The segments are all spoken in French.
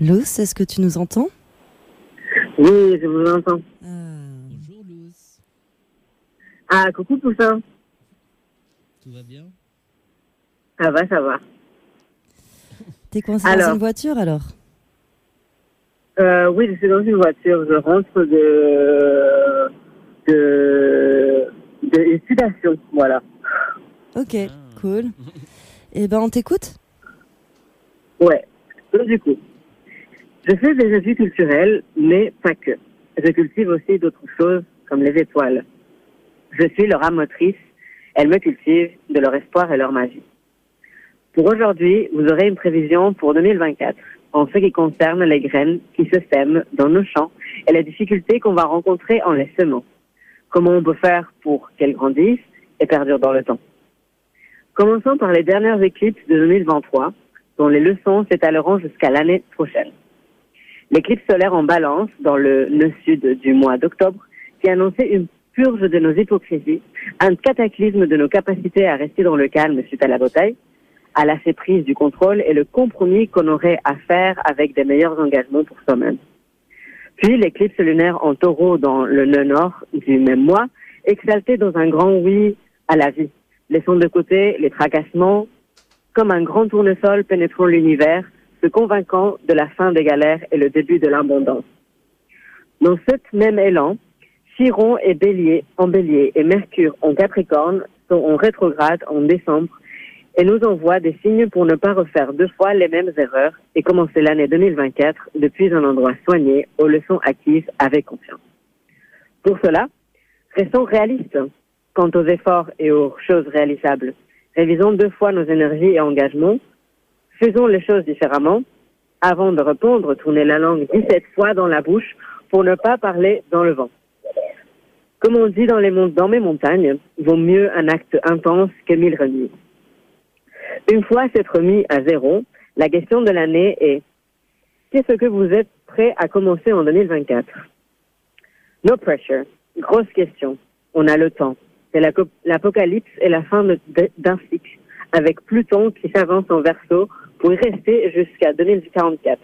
Luce, est-ce que tu nous entends? Oui, je vous entends. Bonjour Luce. Ah, coucou Poussin. Tout va bien? Ça va, ça va. T'es coincée dans une voiture alors? Oui, je suis dans une voiture. Je rentre de sudation, voilà. Ok, cool. Eh ben, on t'écoute? Ouais. Donc, du coup, je fais des études culturelles, mais pas que. Je cultive aussi d'autres choses, comme les étoiles. Je suis leur amatrice. Elles me cultivent de leur espoir et leur magie. Pour aujourd'hui, vous aurez une prévision pour 2024 en ce qui concerne les graines qui se sèment dans nos champs et la difficulté qu'on va rencontrer en les semant. Comment on peut faire pour qu'elles grandissent et perdurent dans le temps. Commençons par les dernières éclipses de 2023, dont les leçons s'étaleront jusqu'à l'année prochaine. L'éclipse solaire en balance, dans le nœud sud du mois d'octobre, qui annonçait une purge de nos hypocrisies, un cataclysme de nos capacités à rester dans le calme suite à la bataille, à la prise du contrôle et le compromis qu'on aurait à faire avec des meilleurs engagements pour soi-même. Puis l'éclipse lunaire en taureau dans le nœud nord du même mois, exaltée dans un grand oui à la vie, laissant de côté les tracassements, comme un grand tournesol pénétrant l'univers, se convainquant de la fin des galères et le début de l'abondance. Dans cet même élan, Chiron et Bélier en Bélier et Mercure en Capricorne sont en rétrograde en décembre et nous envoient des signes pour ne pas refaire deux fois les mêmes erreurs et commencer l'année 2024 depuis un endroit soigné aux leçons acquises avec confiance. Pour cela, restons réalistes quant aux efforts et aux choses réalisables. Révisons deux fois nos énergies et engagements. Faisons les choses différemment. Avant de répondre, tournez la langue 17 fois dans la bouche pour ne pas parler dans le vent. Comme on dit dans mes montagnes, vaut mieux un acte intense que 1000 remises. Une fois cette remise à zéro, la question de l'année est « Qu'est-ce que vous êtes prêt à commencer en 2024 ?» No pressure. Grosse question. On a le temps. C'est l'apocalypse et la fin d'un cycle, avec Pluton qui s'avance en Verseau pour y rester jusqu'à 2044.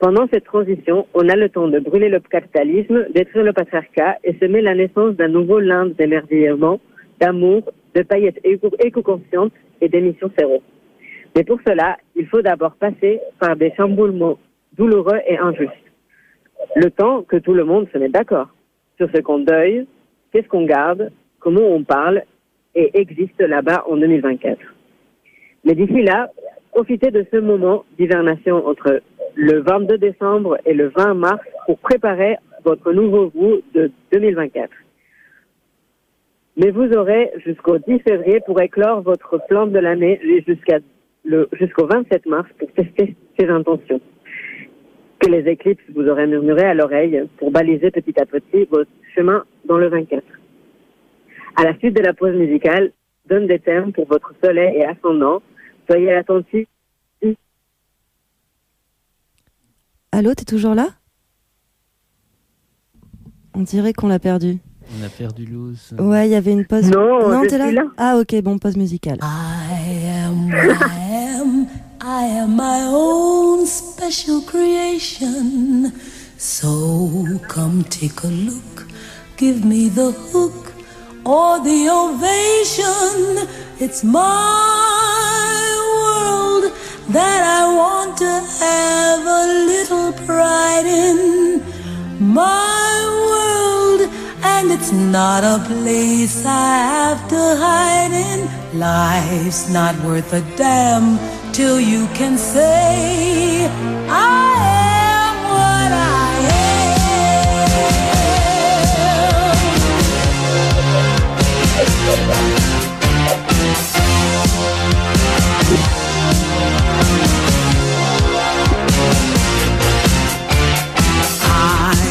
Pendant cette transition, on a le temps de brûler le capitalisme, détruire le patriarcat et semer la naissance d'un nouveau linde d'émerveillement, d'amour, de paillettes éco-conscientes et d'émissions zéro. Mais pour cela, il faut d'abord passer par des chamboulements douloureux et injustes. Le temps que tout le monde se mette d'accord sur ce qu'on deuille, qu'est-ce qu'on garde, comment on parle et existe là-bas en 2024. Mais d'ici là, profitez de ce moment d'hibernation entre le 22 décembre et le 20 mars pour préparer votre nouveau vous de 2024. Mais vous aurez jusqu'au 10 février pour éclore votre plan de l'année jusqu'au 27 mars pour tester ses intentions. Que les éclipses vous aurez murmuré à l'oreille pour baliser petit à petit votre chemin dans le 24. À la suite de la pause musicale, donne des thèmes pour votre soleil et ascendant. Soyez attentifs. Allô, t'es toujours là? On dirait qu'on l'a perdu. On a perdu Luce. Ouais, il y avait une pause. Non, t'es là? Ah, ok, bon, pause musicale. I am my own special creation. So come take a look. Give me the hook or the ovation. It's my world that I want to have a little pride in. My world, and it's not a place I have to hide in. Life's not worth a damn till you can say I am what I am. I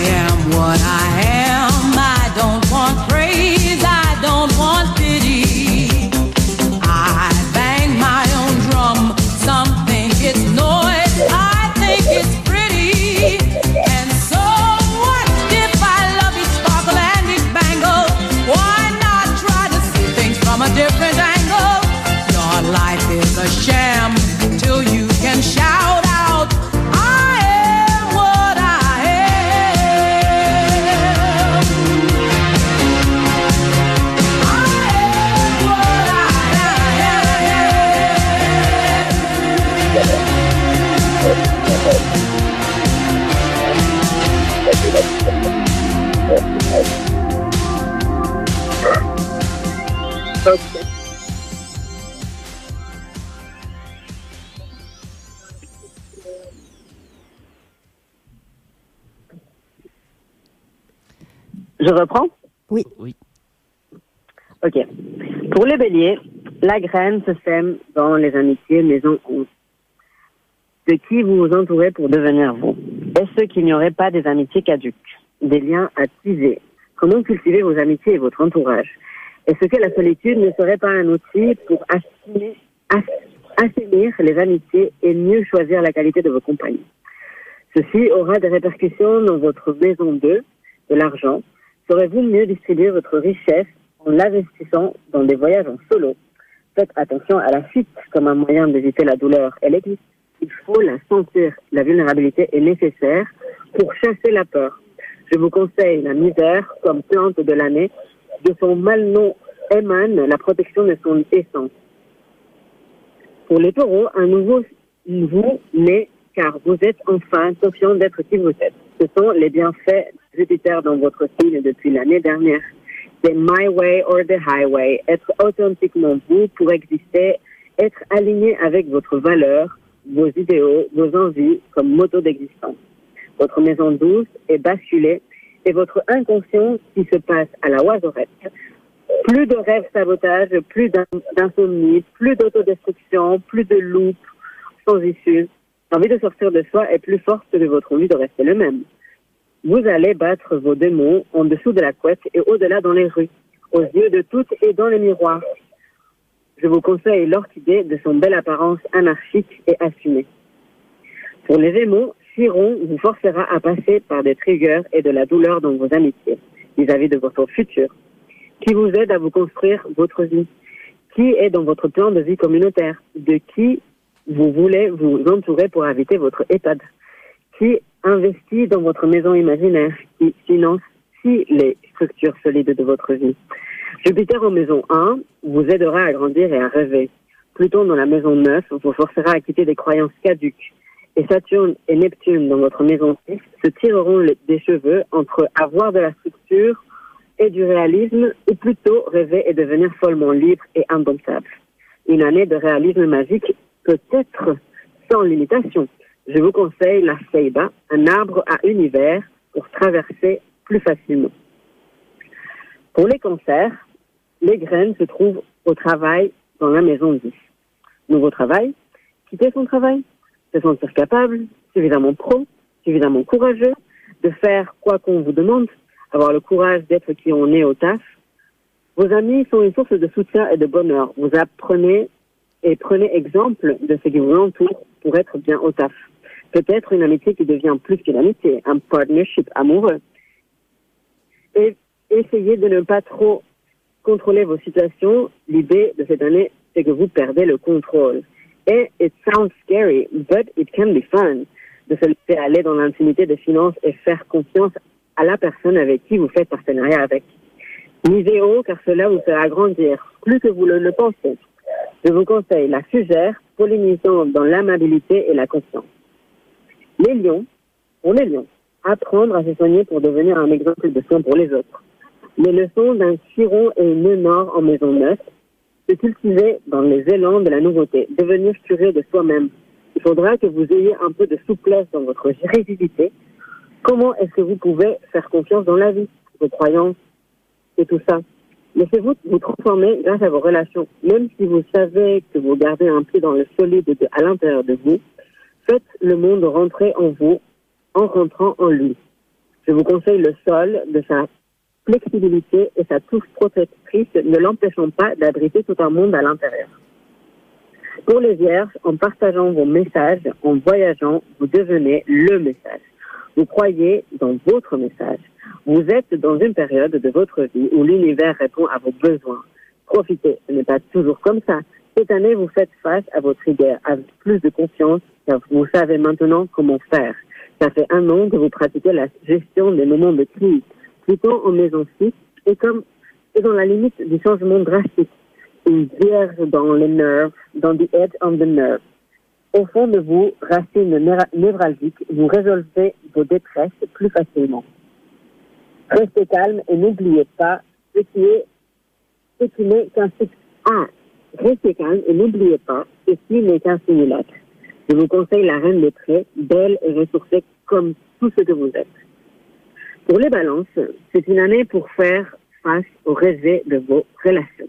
am what I am. I don't want praise. I don't want pity. I bang my own drum. Something gets noise. Okay. Je reprends? Oui. Oui. Ok. Pour le bélier, la graine se sème dans les amitiés maison 11. De qui vous vous entourez pour devenir vous? Est-ce qu'il n'y aurait pas des amitiés caduques, des liens à tiser? Comment cultiver vos amitiés et votre entourage? Est-ce que la solitude ne serait pas un outil pour assainir les amitiés et mieux choisir la qualité de vos compagnies? Ceci aura des répercussions dans votre maison 2, de l'argent. Saurez-vous mieux distribuer votre richesse en l'investissant dans des voyages en solo? Faites attention à la fuite comme un moyen d'éviter la douleur. Elle existe. Il faut la sentir. La vulnérabilité est nécessaire pour chasser la peur. Je vous conseille la misère comme plante de l'année. De son mal nom émane la protection de son essence. Pour les taureaux, un nouveau vous naît car vous êtes enfin confiant d'être qui vous êtes. Ce sont les bienfaits de Jupiter dans votre signe depuis l'année dernière. C'est my way or the highway. Être authentiquement vous pour exister, être aligné avec votre valeur, vos idéaux, vos envies comme motto d'existence. Votre maison 12 est basculée et votre inconscient qui se passe à la Wazorette. Plus de rêves sabotage, plus d'insomnie, plus d'autodestruction, plus de loupes sans issue. L'envie de sortir de soi est plus forte que votre envie de rester le même. Vous allez battre vos démons en dessous de la couette et au-delà dans les rues, aux yeux de toutes et dans les miroirs. Je vous conseille l'orchidée de son belle apparence anarchique et assumée. Pour les Gémeaux, Chiron vous forcera à passer par des triggers et de la douleur dans vos amitiés vis-à-vis de votre futur. Qui vous aide à vous construire votre vie? Qui est dans votre plan de vie communautaire? De qui vous voulez vous entourer pour habiter votre EHPAD? Qui investit dans votre maison imaginaire? Qui finance les structures solides de votre vie? Jupiter en maison 1 vous aidera à grandir et à rêver. Pluton dans la maison 9 vous forcera à quitter des croyances caduques. Et Saturne et Neptune dans votre maison 6 se tireront des cheveux entre avoir de la structure et du réalisme, ou plutôt rêver et devenir follement libre et indomptable. Une année de réalisme magique, peut-être sans limitation. Je vous conseille la Seiba, un arbre à univers pour traverser plus facilement. Pour les cancers, les graines se trouvent au travail dans la maison 10. Nouveau travail, quitter son travail, se sentir capable, suffisamment pro, suffisamment courageux, de faire quoi qu'on vous demande, avoir le courage d'être qui on est au taf. Vos amis sont une source de soutien et de bonheur. Vous apprenez et prenez exemple de ce qui vous entoure pour être bien au taf. Peut-être une amitié qui devient plus qu'une amitié, un partnership amoureux. Et essayez de ne pas trop contrôler vos situations. L'idée de cette année, c'est que vous perdez le contrôle. Et it sounds scary, but it can be fun. De se laisser aller dans l'intimité des finances et faire confiance à la personne avec qui vous faites partenariat avec. Misez haut, car cela vous fera grandir, plus que vous le pensez. Je vous conseille la Fugère, pollinisant dans l'amabilité et la confiance. Les lions, on est lions. Apprendre à se soigner pour devenir un exemple de soin pour les autres. Les leçons d'un Chiron et une Nord en maison 9, se cultiver dans les élans de la nouveauté, devenir curieux de soi-même. Il faudra que vous ayez un peu de souplesse dans votre rigidité. Comment est-ce que vous pouvez faire confiance dans la vie, vos croyances et tout ça? Laissez-vous vous transformer grâce à vos relations. Même si vous savez que vous gardez un pied dans le solide à l'intérieur de vous, faites le monde rentrer en vous en rentrant en lui. Je vous conseille le sol de sa flexibilité et sa touche protectrice ne l'empêchant pas d'abriter tout un monde à l'intérieur. Pour les vierges, en partageant vos messages, en voyageant, vous devenez le message. Vous croyez dans votre message. Vous êtes dans une période de votre vie où l'univers répond à vos besoins. Profitez, ce n'est pas toujours comme ça. Cette année, vous faites face à vos triggers avec plus de confiance, car vous savez maintenant comment faire. Ça fait un an que vous pratiquez la gestion des moments de crise. Pluton en maison 6 est dans la limite du changement drastique. Une vierge dans les nerfs, dans the edge on the nerve. Au fond de vous, racines névralgiques, vous résolvez vos détresses plus facilement. Restez calme et n'oubliez pas ce qui n'est qu'un simulacre. Restez calme et n'oubliez pas ce qui n'est qu'un simulacre. Je vous conseille la reine des traits, belle et ressourcée comme tout ce que vous êtes. Pour les balances, c'est une année pour faire face aux rêves de vos relations.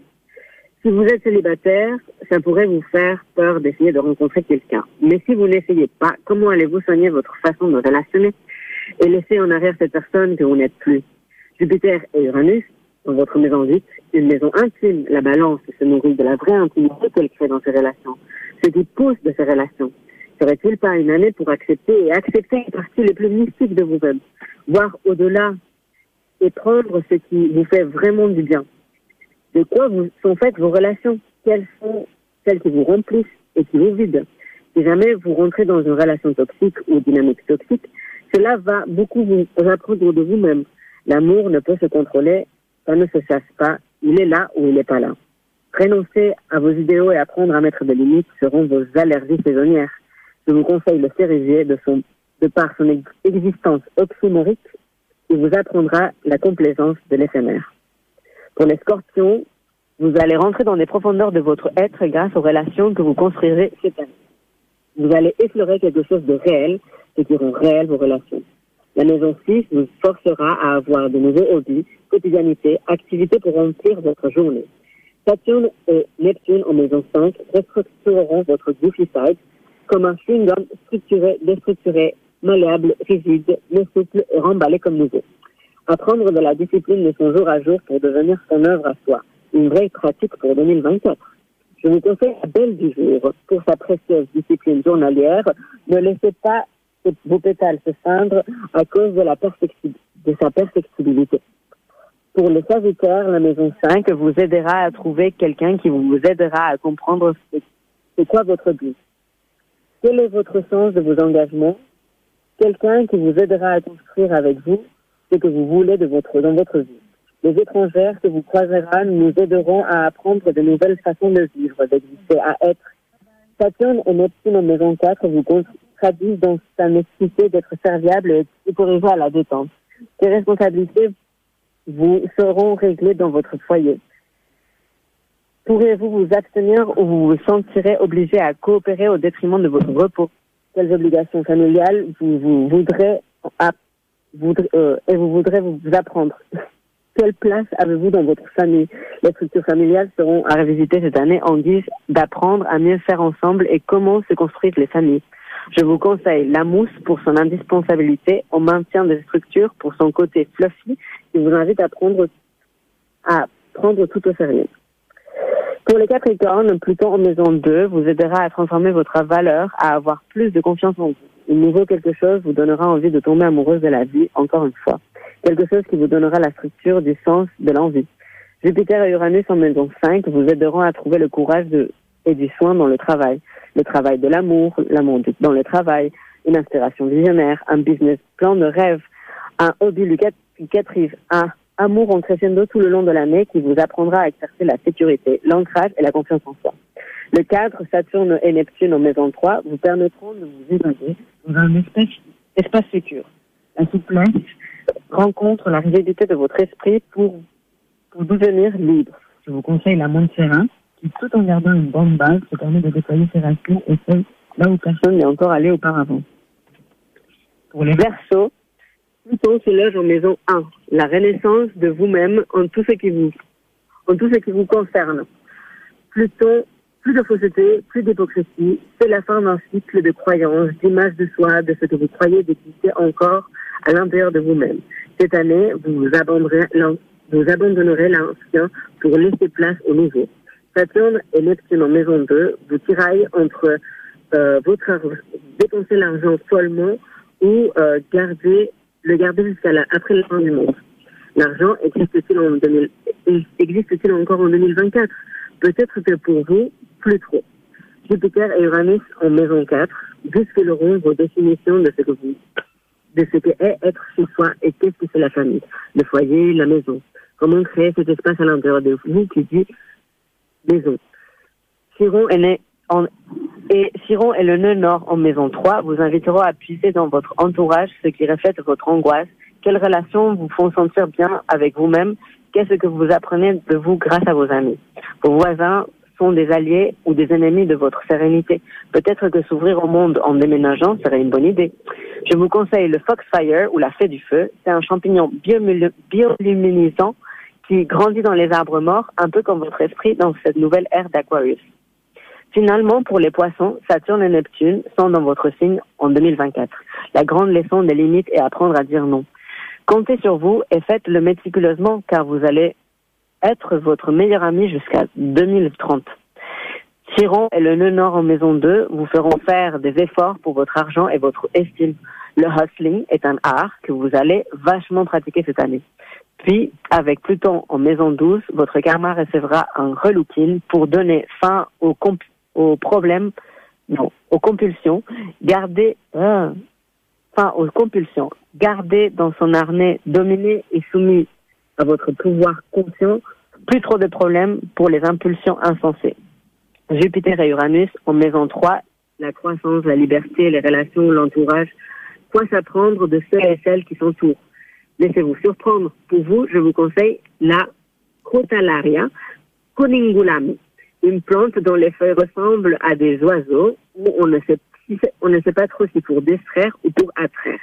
Si vous êtes célibataire, ça pourrait vous faire peur d'essayer de rencontrer quelqu'un. Mais si vous n'essayez pas, comment allez-vous soigner votre façon de relationner et laisser en arrière cette personne que vous n'êtes plus? Jupiter et Uranus, dans votre maison 8, une maison intime, la balance se nourrit de la vraie intimité qu'elle crée dans ses relations, ce qui pousse de ses relations. Serait-il pas une année pour accepter et accepter les parties les plus mystiques de vous-même, voir au-delà et prendre ce qui vous fait vraiment du bien? De quoi vous sont faites vos relations? Quelles sont celles qui vous remplissent et qui vous vident? Si jamais vous rentrez dans une relation toxique ou dynamique toxique, cela va beaucoup vous apprendre de vous-même. L'amour ne peut se contrôler, ça ne se chasse pas, il est là ou il n'est pas là. Renoncer à vos idéaux et apprendre à mettre des limites seront vos allergies saisonnières. Je vous conseille le cerisier de par son existence oxymorique, il vous apprendra la complaisance de l'éphémère. Pour les scorpions, vous allez rentrer dans les profondeurs de votre être grâce aux relations que vous construirez cette année. Vous allez effleurer quelque chose de réel, ce qui rend réel vos relations. La maison 6 vous forcera à avoir de nouveaux hobbies, quotidiennités, activités pour remplir votre journée. Saturne et Neptune en maison 5 restructureront votre goofy side comme un chewing-gum structuré, déstructuré, malléable, rigide, mais souple et remballé comme nouveau. Apprendre de la discipline de son jour à jour pour devenir son œuvre à soi. Une vraie pratique pour 2024. Je vous conseille la belle du jour. Pour sa précieuse discipline journalière, ne laissez pas vos pétales se feindre à cause de sa perfectibilité. Pour les sagittaires, la maison 5 vous aidera à trouver quelqu'un qui vous aidera à comprendre c'est quoi votre but. Quel est votre sens de vos engagements? Quelqu'un qui vous aidera à construire avec vous ce que vous voulez dans votre vie. Les étrangères que vous croiserez nous aideront à apprendre de nouvelles façons de vivre, d'exister, à être. Saturne et Neptune en maison 4 vous traduisent dans sa nécessité d'être serviable et de corriger à la détente. Ces responsabilités vous seront réglées dans votre foyer. Pourrez-vous vous abstenir ou vous vous sentirez obligé à coopérer au détriment de votre repos? Quelles obligations familiales vous voudrez vous apprendre? Quelle place avez-vous dans votre famille? Les structures familiales seront à revisiter cette année en guise d'apprendre à mieux faire ensemble et comment se construisent les familles. Je vous conseille la mousse pour son indispensabilité au maintien des structures, pour son côté fluffy qui vous invite à prendre tout au sérieux. Pour les Capricornes, Pluton en maison 2 vous aidera à transformer votre valeur, à avoir plus de confiance en vous. Une nouvelle quelque chose vous donnera envie de tomber amoureuse de la vie, encore une fois. Quelque chose qui vous donnera la structure du sens de l'envie. Jupiter et Uranus en maison 5 vous aideront à trouver le courage et du soin dans le travail de l'amour, l'amour dans le travail, une inspiration visionnaire, un business plan de rêve, un hobby lucratif, un amour en crescendo tout le long de l'année qui vous apprendra à exercer la sécurité, l'ancrage et la confiance en soi. Le cadre Saturne et Neptune en maison 3 vous permettront de vous évader dans un espace sécur. La souplesse rencontre la rigidité de votre esprit pour devenir libre. Je vous conseille la montre serein qui, tout en gardant une bonne base, se permet de déployer ses racines et celles là où personne n'est encore allé auparavant. Pour les Verseaux, Pluton se loge en maison 1, la renaissance de vous-même en tout ce qui vous concerne. Pluton, plus de fausseté, plus d'hypocrisie, c'est la fin d'un cycle de croyances, d'images de soi, de ce que vous croyez d'exister encore à l'intérieur de vous-même. Cette année, vous abandonnerez l'ancien pour laisser place au nouveau. Saturne et Neptune en maison 2 vous tiraillent entre dépenser l'argent follement ou le garder après la fin du monde. L'argent existe-t-il encore en 2024? Peut-être que pour vous, plus trop. Jupiter et Uranus en maison 4 bousculeront vos définitions de ce qu'est être chez soi et qu'est-ce que c'est la famille, le foyer, la maison. Comment créer cet espace à l'intérieur de vous qui dit maison. Chiron Et Chiron est le nœud nord en maison 3, vous inviteront à puiser dans votre entourage ce qui reflète votre angoisse. Quelles relations vous font sentir bien avec vous-même? Qu'est-ce que vous apprenez de vous grâce à vos amis? Vos voisins sont des alliés ou des ennemis de votre sérénité. Peut-être que s'ouvrir au monde en déménageant serait une bonne idée. Je vous conseille le Foxfire ou la fée du feu. C'est un champignon bioluminescent qui grandit dans les arbres morts, un peu comme votre esprit dans cette nouvelle ère d'Aquarius. Finalement, pour les poissons, Saturne et Neptune sont dans votre signe en 2024. La grande leçon des limites est apprendre à dire non. Comptez sur vous et faites-le méticuleusement car vous allez être votre meilleur ami jusqu'à 2030. Chiron et le nœud nord en maison 2 vous feront faire des efforts pour votre argent et votre estime. Le hustling est un art que vous allez vachement pratiquer cette année. Puis, avec Pluton en maison 12, votre karma recevra un relooking pour donner fin aux compulsions. Gardez dans son harnais, dominé et soumis à votre pouvoir conscient, plus trop de problèmes pour les impulsions insensées. Jupiter et Uranus en maison 3, la croissance, la liberté, les relations, l'entourage, quoi s'apprendre de ceux et celles qui s'entourent. Laissez-vous surprendre. Pour vous, je vous conseille la Crotalaria Coningulami, une plante dont les feuilles ressemblent à des oiseaux où on ne sait pas trop si pour distraire ou pour attraire.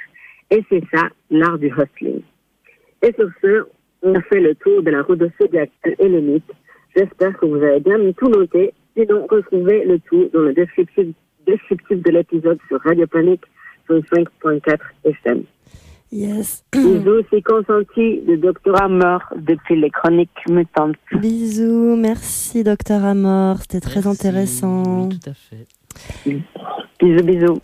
Et c'est ça, l'art du hustling. Et sur ce, on a fait le tour de la route de zodiacale et le mythe. J'espère que vous avez bien tout noté. Sinon, retrouvez le tout dans le descriptif de l'épisode sur Radio Panic 5.4 FM. Yes. Bisous, c'est consenti de Dr Amor depuis les chroniques mutantes. Bisous, merci Dr Amor, c'était très intéressant. Oui, tout à fait. Bisous, bisous.